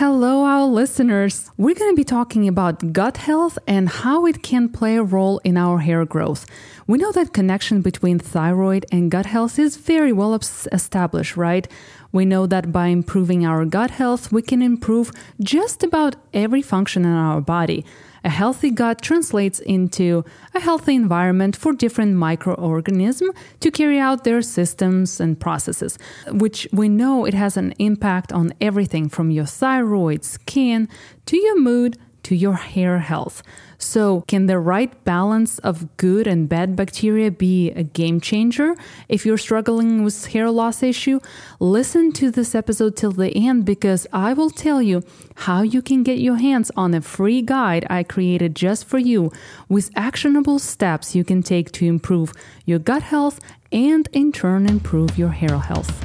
Hello, our listeners. We're going to be talking about gut health and how it can play a role in our hair growth. We know that connection between thyroid and gut health is very well established, right? We know that by improving our gut health, we can improve just about every function in our body. A healthy gut translates into a healthy environment for different microorganisms to carry out their systems and processes, which we know it has an impact on everything from your thyroid, skin, to your mood, to your hair health. So can the right balance of good and bad bacteria be a game changer? If you're struggling with hair loss issue, listen to this episode till the end because I will tell you how you can get your hands on a free guide I created just for you with actionable steps you can take to improve your gut health and in turn improve your hair health.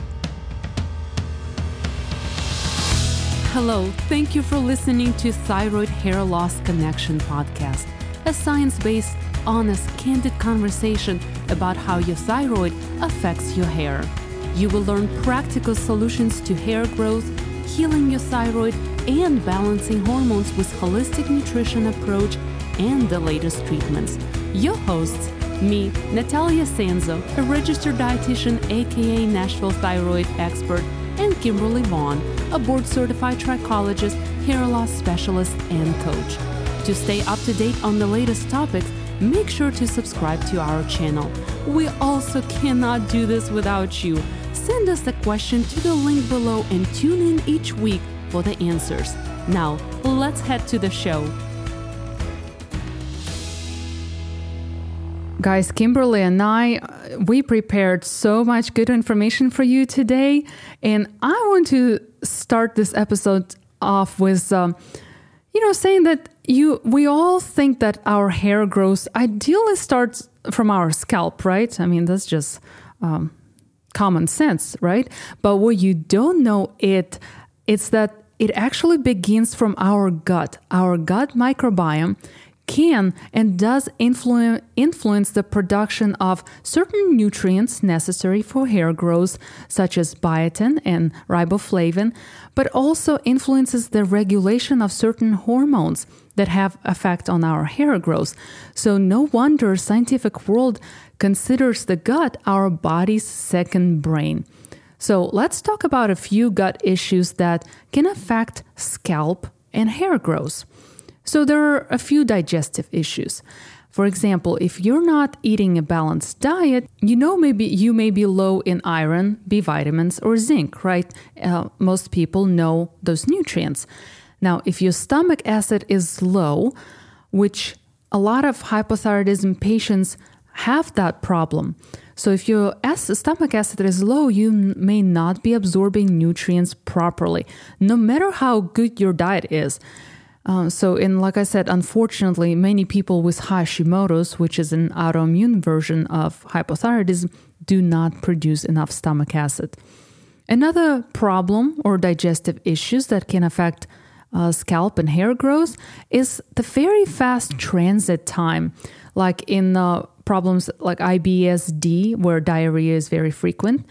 Hello, thank you for listening to Thyroid Hair Loss Connection podcast, a science-based, honest, candid conversation about how your thyroid affects your hair. You will learn practical solutions to hair growth, healing your thyroid, and balancing hormones with holistic nutrition approach and the latest treatments. Your hosts, me, Nataliia Sanzo, a registered dietitian, aka Nashville thyroid expert, and Kimberly Vaughn, a board-certified trichologist, hair loss specialist, and coach. To stay up to date on the latest topics, make sure to subscribe to our channel. We also cannot do this without you. Send us a question to the link below and tune in each week for the answers. Now, let's head to the show. Guys, Kimberly and I, we prepared so much good information for you today. And I want to start this episode off with, saying that we all think that our hair growth ideally starts from our scalp, right? I mean, that's just common sense, right? But what you don't know it's that it actually begins from our gut. Our gut microbiome can and does influence the production of certain nutrients necessary for hair growth, such as biotin and riboflavin, but also influences the regulation of certain hormones that have effect on our hair growth. So no wonder scientific world considers the gut our body's second brain. So let's talk about a few gut issues that can affect scalp and hair growth. So there are a few digestive issues. For example, if you're not eating a balanced diet, maybe you may be low in iron, B vitamins, or zinc, right? Most people know those nutrients. Now, if your stomach acid is low, which a lot of hypothyroidism patients have that problem. So if your stomach acid is low, you may not be absorbing nutrients properly, no matter how good your diet is. Like I said, unfortunately, many people with Hashimoto's, which is an autoimmune version of hypothyroidism, do not produce enough stomach acid. Another problem or digestive issues that can affect scalp and hair growth is the very fast transit time, like in problems like IBS-D, where diarrhea is very frequent.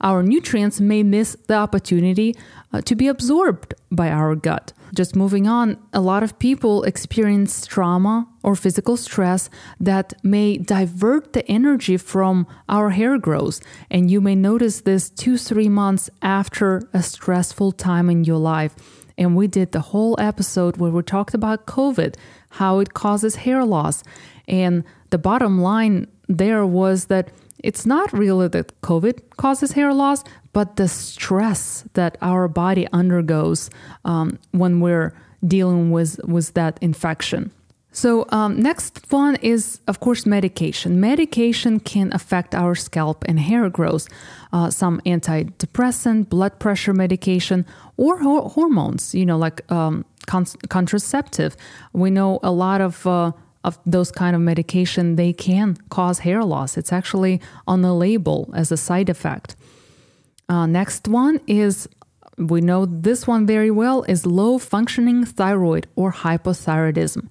Our nutrients may miss the opportunity to be absorbed by our gut. Just moving on, a lot of people experience trauma or physical stress that may divert the energy from our hair growth. And you may notice this 2-3 months after a stressful time in your life. And we did the whole episode where we talked about COVID, how it causes hair loss. And the bottom line there was that it's not really that COVID causes hair loss, but the stress that our body undergoes when we're dealing with that infection. So next one is, of course, medication. Medication can affect our scalp and hair growth. Some antidepressant, blood pressure medication, or hormones, like contraceptive. We know a lot of those kind of medication, they can cause hair loss. It's actually on the label as a side effect. Next one is, we know this one very well, is low functioning thyroid or hypothyroidism.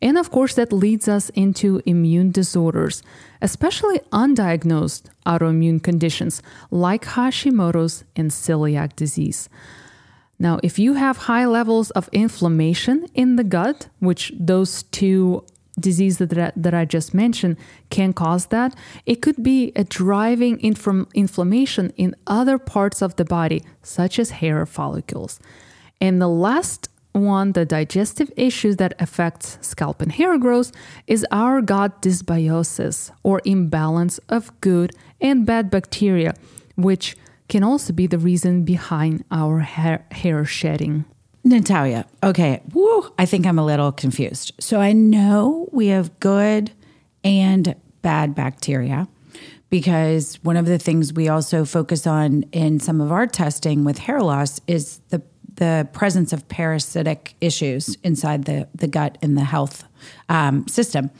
And of course, that leads us into immune disorders, especially undiagnosed autoimmune conditions like Hashimoto's and celiac disease. Now, if you have high levels of inflammation in the gut, which those two diseases that I just mentioned can cause that, it could be a driving inflammation in other parts of the body, such as hair follicles. And the last one, the digestive issues that affects scalp and hair growth, is our gut dysbiosis or imbalance of good and bad bacteria, which can also be the reason behind our hair shedding. Nataliia, okay, I think I'm a little confused. So I know we have good and bad bacteria, because one of the things we also focus on in some of our testing with hair loss is the presence of parasitic issues inside the gut and the health system.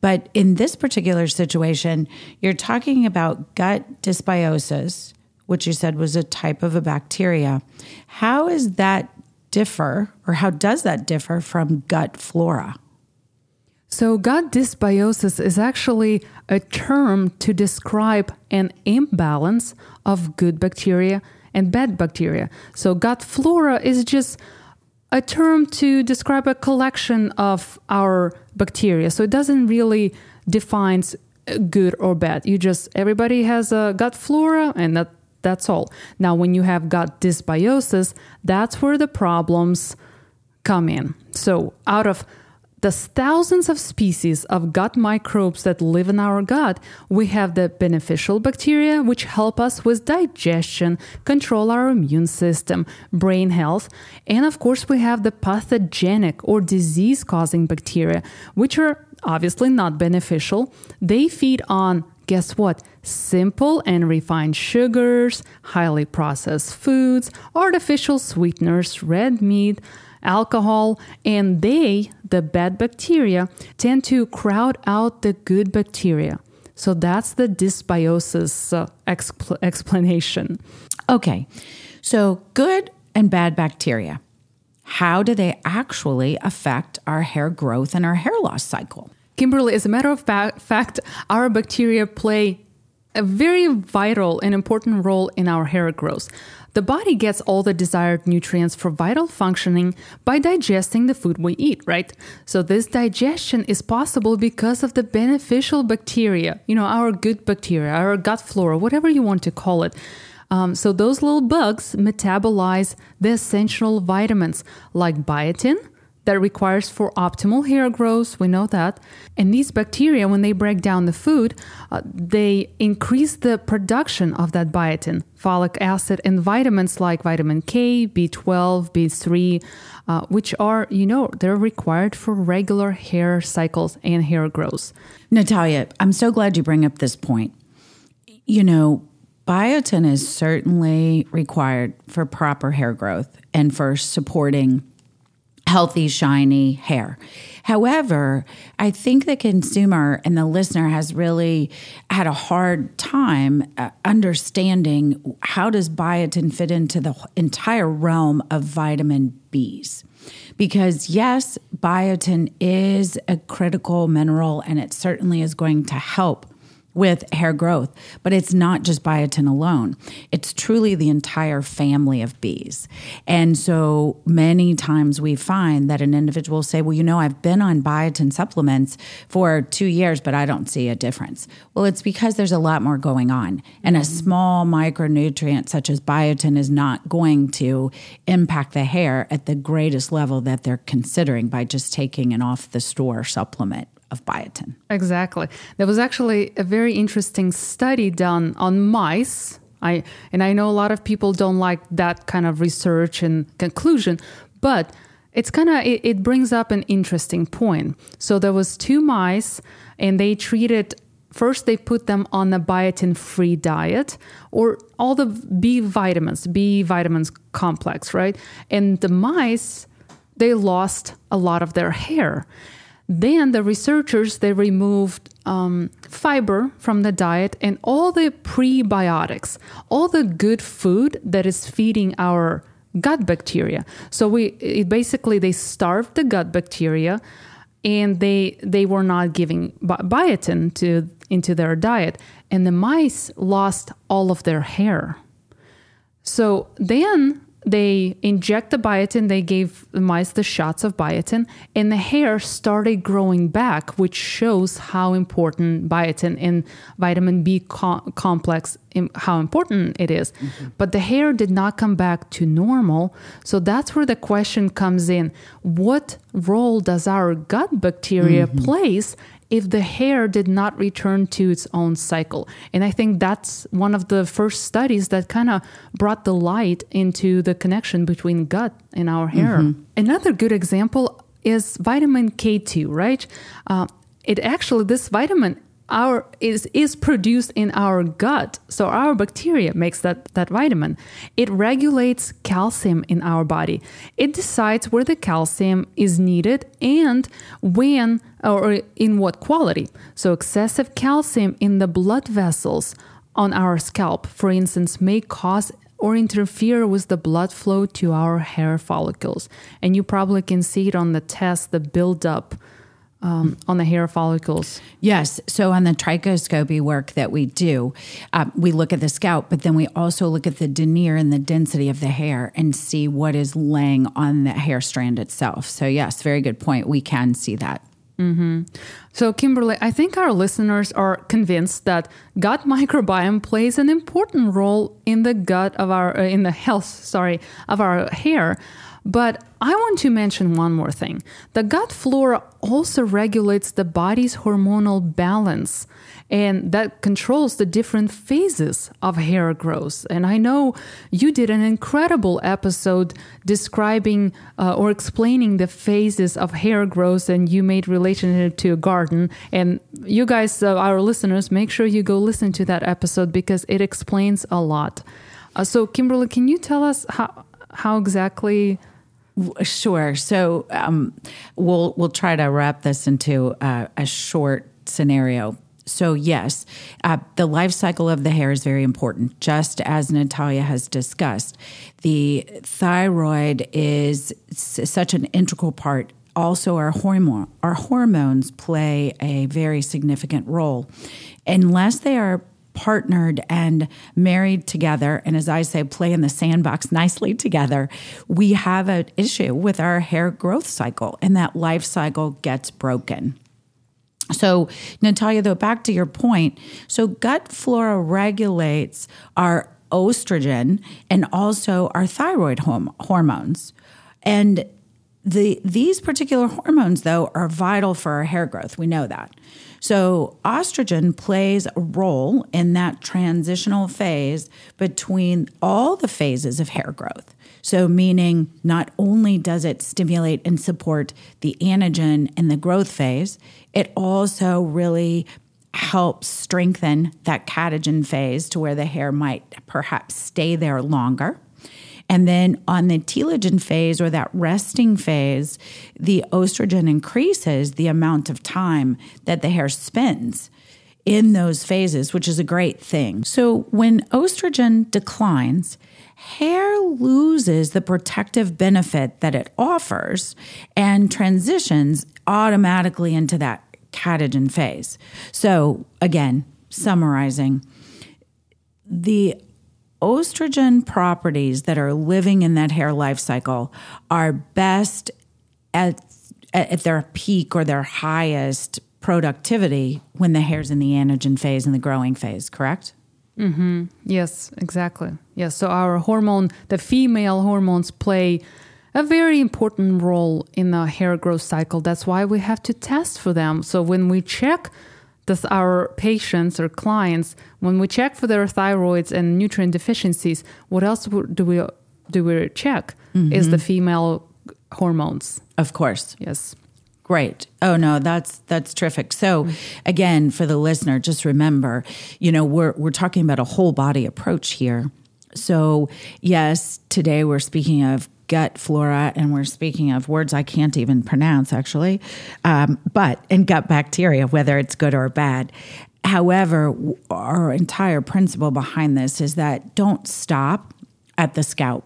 But in this particular situation, you're talking about gut dysbiosis, which you said was a type of a bacteria. How is that differ, or how does that differ from gut flora? So gut dysbiosis is actually a term to describe an imbalance of good bacteria and bad bacteria. So gut flora is just a term to describe a collection of our bacteria. So it doesn't really define good or bad. Everybody has a gut flora, and that's all. Now, when you have gut dysbiosis, that's where the problems come in. So out of the thousands of species of gut microbes that live in our gut, we have the beneficial bacteria, which help us with digestion, control our immune system, brain health. And of course, we have the pathogenic or disease-causing bacteria, which are obviously not beneficial. They feed on, guess what? Simple and refined sugars, highly processed foods, artificial sweeteners, red meat, alcohol, and the bad bacteria, tend to crowd out the good bacteria. So that's the dysbiosis explanation. Okay, so good and bad bacteria. How do they actually affect our hair growth and our hair loss cycle? Kimberly, as a matter of fact, our bacteria play a very vital and important role in our hair growth. The body gets all the desired nutrients for vital functioning by digesting the food we eat, right? So this digestion is possible because of the beneficial bacteria, our good bacteria, our gut flora, whatever you want to call it. So those little bugs metabolize the essential vitamins like biotin, that requires for optimal hair growth, we know that. And these bacteria, when they break down the food, they increase the production of that biotin, folic acid, and vitamins like vitamin K, B12, B3, which are, they're required for regular hair cycles and hair growth. Nataliia, I'm so glad you bring up this point. Biotin is certainly required for proper hair growth and for supporting healthy, shiny hair. However, I think the consumer and the listener has really had a hard time understanding, how does biotin fit into the entire realm of vitamin Bs? Because yes, biotin is a critical mineral, and it certainly is going to help with hair growth, but it's not just biotin alone. It's truly the entire family of Bs. And so many times we find that an individual will say, I've been on biotin supplements for 2 years, but I don't see a difference. Well, it's because there's a lot more going on, and a small micronutrient such as biotin is not going to impact the hair at the greatest level that they're considering by just taking an off-the-store supplement of biotin. Exactly. There was actually a very interesting study done on mice. I know a lot of people don't like that kind of research and conclusion, but it brings up an interesting point. So there was two mice, and they put them on a biotin-free diet, or all the B vitamins complex, right? And the mice, they lost a lot of their hair. Then the researchers, they removed fiber from the diet and all the prebiotics, all the good food that is feeding our gut bacteria. So they starved the gut bacteria, and they were not giving biotin into their diet, and the mice lost all of their hair. So then they inject the biotin, they gave the mice the shots of biotin, and the hair started growing back, which shows how important biotin and vitamin B complex, how important it is. Mm-hmm. But the hair did not come back to normal. So that's where the question comes in. What role does our gut bacteria mm-hmm. plays if the hair did not return to its own cycle? And I think that's one of the first studies that kind of brought the light into the connection between gut and our hair. Mm-hmm. Another good example is vitamin K2, right? This vitamin is produced in our gut. So our bacteria makes that vitamin. It regulates calcium in our body. It decides where the calcium is needed and when or in what quality. So excessive calcium in the blood vessels on our scalp, for instance, may cause or interfere with the blood flow to our hair follicles. And you probably can see it on the test, the buildup on the hair follicles. Yes. So on the trichoscopy work that we do, we look at the scalp, but then we also look at the denier and the density of the hair and see what is laying on the hair strand itself. So yes, very good point. We can see that. Mm-hmm. So Kimberly, I think our listeners are convinced that gut microbiome plays an important role in the health of our hair. But I want to mention one more thing. The gut flora also regulates the body's hormonal balance, and that controls the different phases of hair growth. And I know you did an incredible episode describing or explaining the phases of hair growth, and you made relationship to a garden. And you guys, our listeners, make sure you go listen to that episode because it explains a lot. So Kimberly, can you tell us how exactly... Sure. So we'll try to wrap this into a short scenario. So yes, the life cycle of the hair is very important. Just as Nataliia has discussed, the thyroid is such an integral part. Also, our hormones play a very significant role. Unless they are partnered and married together, and as I say, play in the sandbox nicely together, we have an issue with our hair growth cycle, and that life cycle gets broken. So Nataliia, though, back to your point, so gut flora regulates our estrogen and also our thyroid hormones. And these particular hormones, though, are vital for our hair growth. We know that. So estrogen plays a role in that transitional phase between all the phases of hair growth. So meaning not only does it stimulate and support the anagen and the growth phase, it also really helps strengthen that catagen phase to where the hair might perhaps stay there longer. And then on the telogen phase or that resting phase, the estrogen increases the amount of time that the hair spends in those phases, which is a great thing. So when estrogen declines, hair loses the protective benefit that it offers and transitions automatically into that catagen phase. So again, summarizing, the estrogen properties that are living in that hair life cycle are best at their peak or their highest productivity when the hair's in the anagen phase and the growing phase, correct? Mm-hmm. Yes, exactly. Yes. So our hormone, the female hormones play a very important role in the hair growth cycle. That's why we have to test for them. So when we check our patients or clients, when we check for their thyroids and nutrient deficiencies, what else do we check? Mm-hmm. Is the female hormones. Of course. Yes. Great. Oh no, that's terrific. So again, for the listener, just remember, we're talking about a whole body approach here. So yes, today we're speaking of gut flora, and we're speaking of words I can't even pronounce, actually, and gut bacteria, whether it's good or bad. However, our entire principle behind this is that don't stop at the scalp.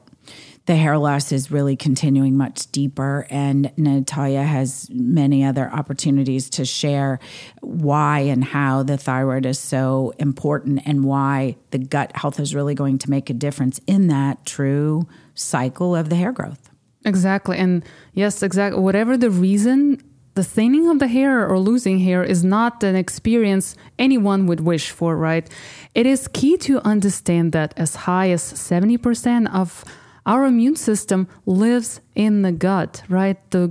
the hair loss is really continuing much deeper, and Nataliia has many other opportunities to share why and how the thyroid is so important and why the gut health is really going to make a difference in that true cycle of the hair growth. Exactly. And yes, exactly. Whatever the reason, the thinning of the hair or losing hair is not an experience anyone would wish for, right? It is key to understand that as high as 70% of our immune system lives in the gut, right? The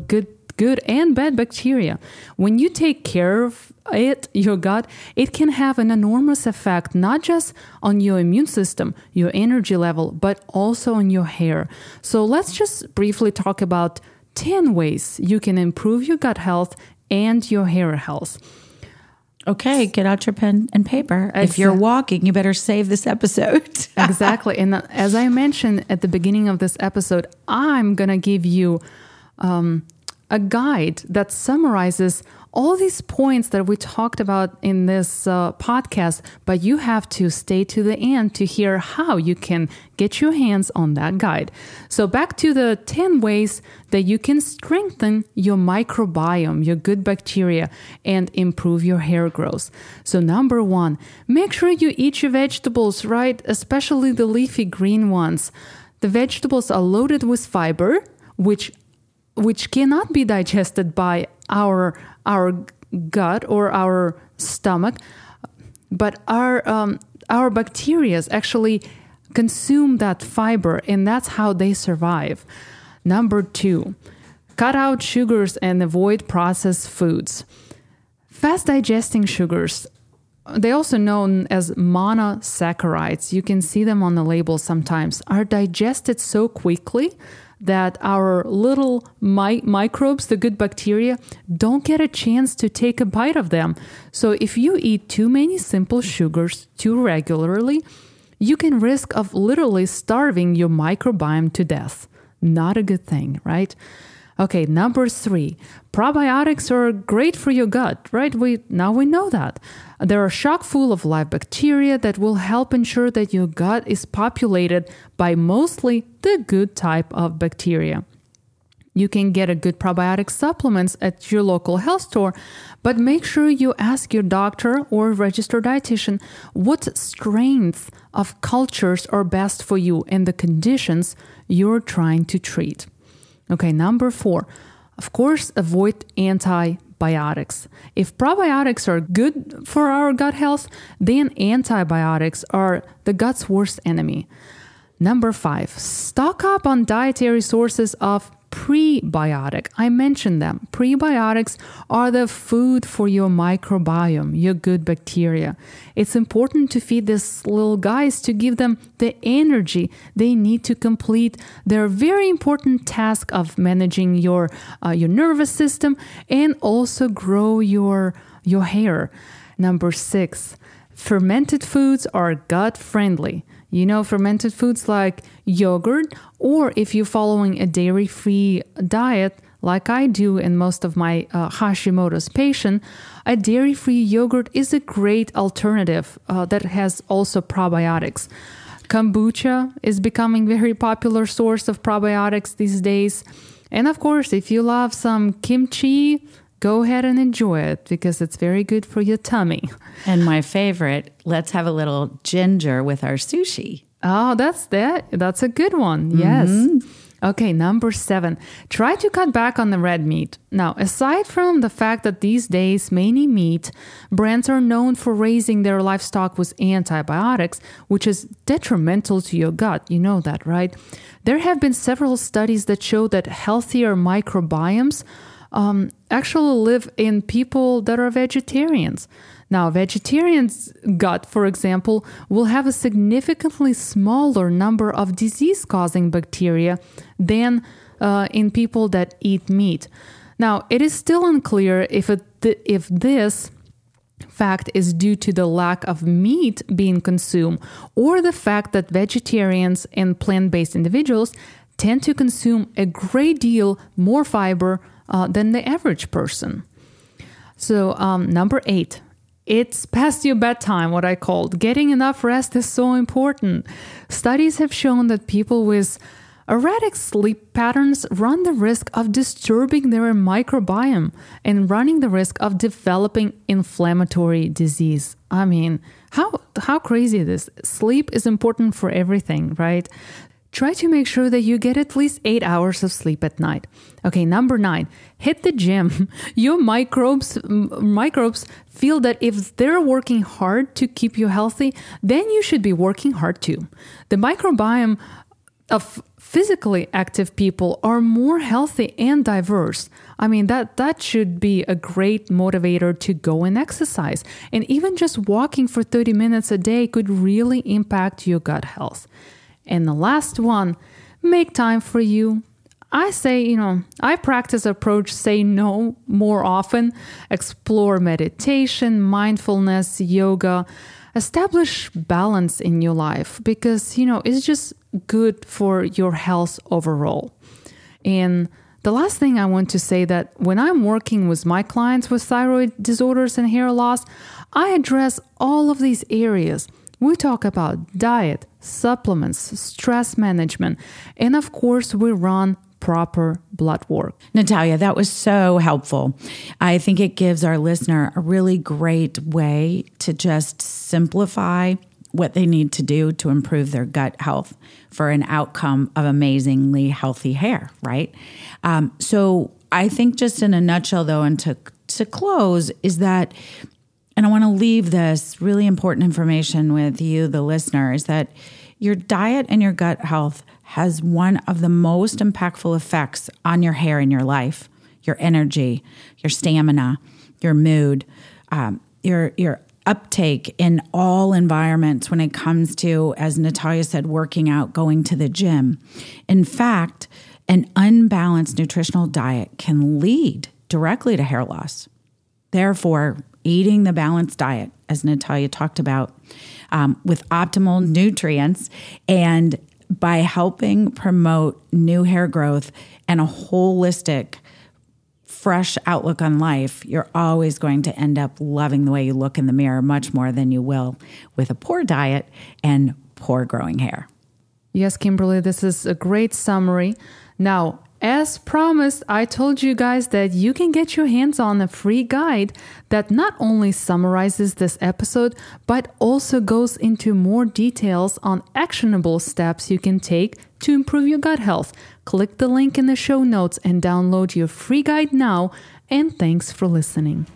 good and bad bacteria. When you take care of it, your gut, it can have an enormous effect, not just on your immune system, your energy level, but also on your hair. So let's just briefly talk about 10 ways you can improve your gut health and your hair health. Okay, get out your pen and paper. If you're walking, you better save this episode. Exactly. And as I mentioned at the beginning of this episode, I'm going to give you a guide that summarizes all these points that we talked about in this podcast, but you have to stay to the end to hear how you can get your hands on that guide. So back to the 10 ways that you can strengthen your microbiome, your good bacteria, and improve your hair growth. So number one, make sure you eat your vegetables, right? Especially the leafy green ones. The vegetables are loaded with fiber, which cannot be digested by our gut or our stomach, but our bacteria actually consume that fiber, and that's how they survive. Number two, cut out sugars and avoid processed foods. Fast digesting sugars, they're also known as monosaccharides, you can see them on the label sometimes, are digested so quickly that our little microbes, the good bacteria, don't get a chance to take a bite of them. So if you eat too many simple sugars too regularly, you can risk of literally starving your microbiome to death. Not a good thing, right? Okay, number three, probiotics are great for your gut, right? Now we know that. They're a chock full of live bacteria that will help ensure that your gut is populated by mostly the good type of bacteria. You can get a good probiotic supplements at your local health store, but make sure you ask your doctor or registered dietitian what strains of cultures are best for you and the conditions you're trying to treat. Okay, number four, of course, avoid antibiotics. If probiotics are good for our gut health, then antibiotics are the gut's worst enemy. Number five, stock up on dietary sources of prebiotic. I mentioned them. Prebiotics are the food for your microbiome, your good bacteria. It's important to feed these little guys to give them the energy they need to complete their very important task of managing your nervous system and also grow your hair. Number six, fermented foods are gut friendly. You know, fermented foods like yogurt, or if you're following a dairy-free diet like I do and most of my Hashimoto's patient, a dairy-free yogurt is a great alternative that has also probiotics. Kombucha is becoming a very popular source of probiotics these days. And of course, if you love some kimchi, go ahead and enjoy it because it's very good for your tummy. And my favorite, let's have a little ginger with our sushi. Oh, that's a good one. Yes. Mm-hmm. Okay, number seven, try to cut back on the red meat. Now, aside from the fact that these days many meat brands are known for raising their livestock with antibiotics, which is detrimental to your gut, you know that, right? There have been several studies that show that healthier microbiomes actually live in people that are vegetarians. Now, vegetarians' gut, for example, will have a significantly smaller number of disease-causing bacteria than in people that eat meat. Now, it is still unclear if this fact is due to the lack of meat being consumed or the fact that vegetarians and plant-based individuals tend to consume a great deal more fiber than the average person. So number eight, it's past your bedtime, what I called. Getting enough rest is so important. Studies have shown that people with Erratic sleep patterns run the risk of disturbing their microbiome and running the risk of developing inflammatory disease. I mean, how crazy is this? Sleep is important for everything, right? Try to make sure that you get at least 8 hours of sleep at night. Okay, number 9, hit the gym. Your microbes feel that if they're working hard to keep you healthy, then you should be working hard too. The microbiome of physically active people are more healthy and diverse. I mean, that should be a great motivator to go and exercise. And even just walking for 30 minutes a day could really impact your gut health. And the last one, make time for you. I say, I practice approach, say no more often, explore meditation, mindfulness, yoga, establish balance in your life because, it's just good for your health overall. And the last thing I want to say that when I'm working with my clients with thyroid disorders and hair loss, I address all of these areas. We talk about diet, supplements, stress management, and of course, we run proper blood work. Nataliia, that was so helpful. I think it gives our listener a really great way to just simplify what they need to do to improve their gut health for an outcome of amazingly healthy hair, right? So I think just in a nutshell, though, and to close, is that, and I want to leave this really important information with you, the listener, is that your diet and your gut health has one of the most impactful effects on your hair in your life, your energy, your stamina, your mood, your uptake in all environments when it comes to, as Nataliia said, working out, going to the gym. In fact, an unbalanced nutritional diet can lead directly to hair loss. Therefore, eating the balanced diet, as Nataliia talked about, with optimal nutrients and by helping promote new hair growth and a holistic, fresh outlook on life, you're always going to end up loving the way you look in the mirror much more than you will with a poor diet and poor growing hair. Yes, Kimberly, this is a great summary. Now, as promised, I told you guys that you can get your hands on a free guide that not only summarizes this episode, but also goes into more details on actionable steps you can take to improve your gut health. Click the link in the show notes and download your free guide now. And thanks for listening.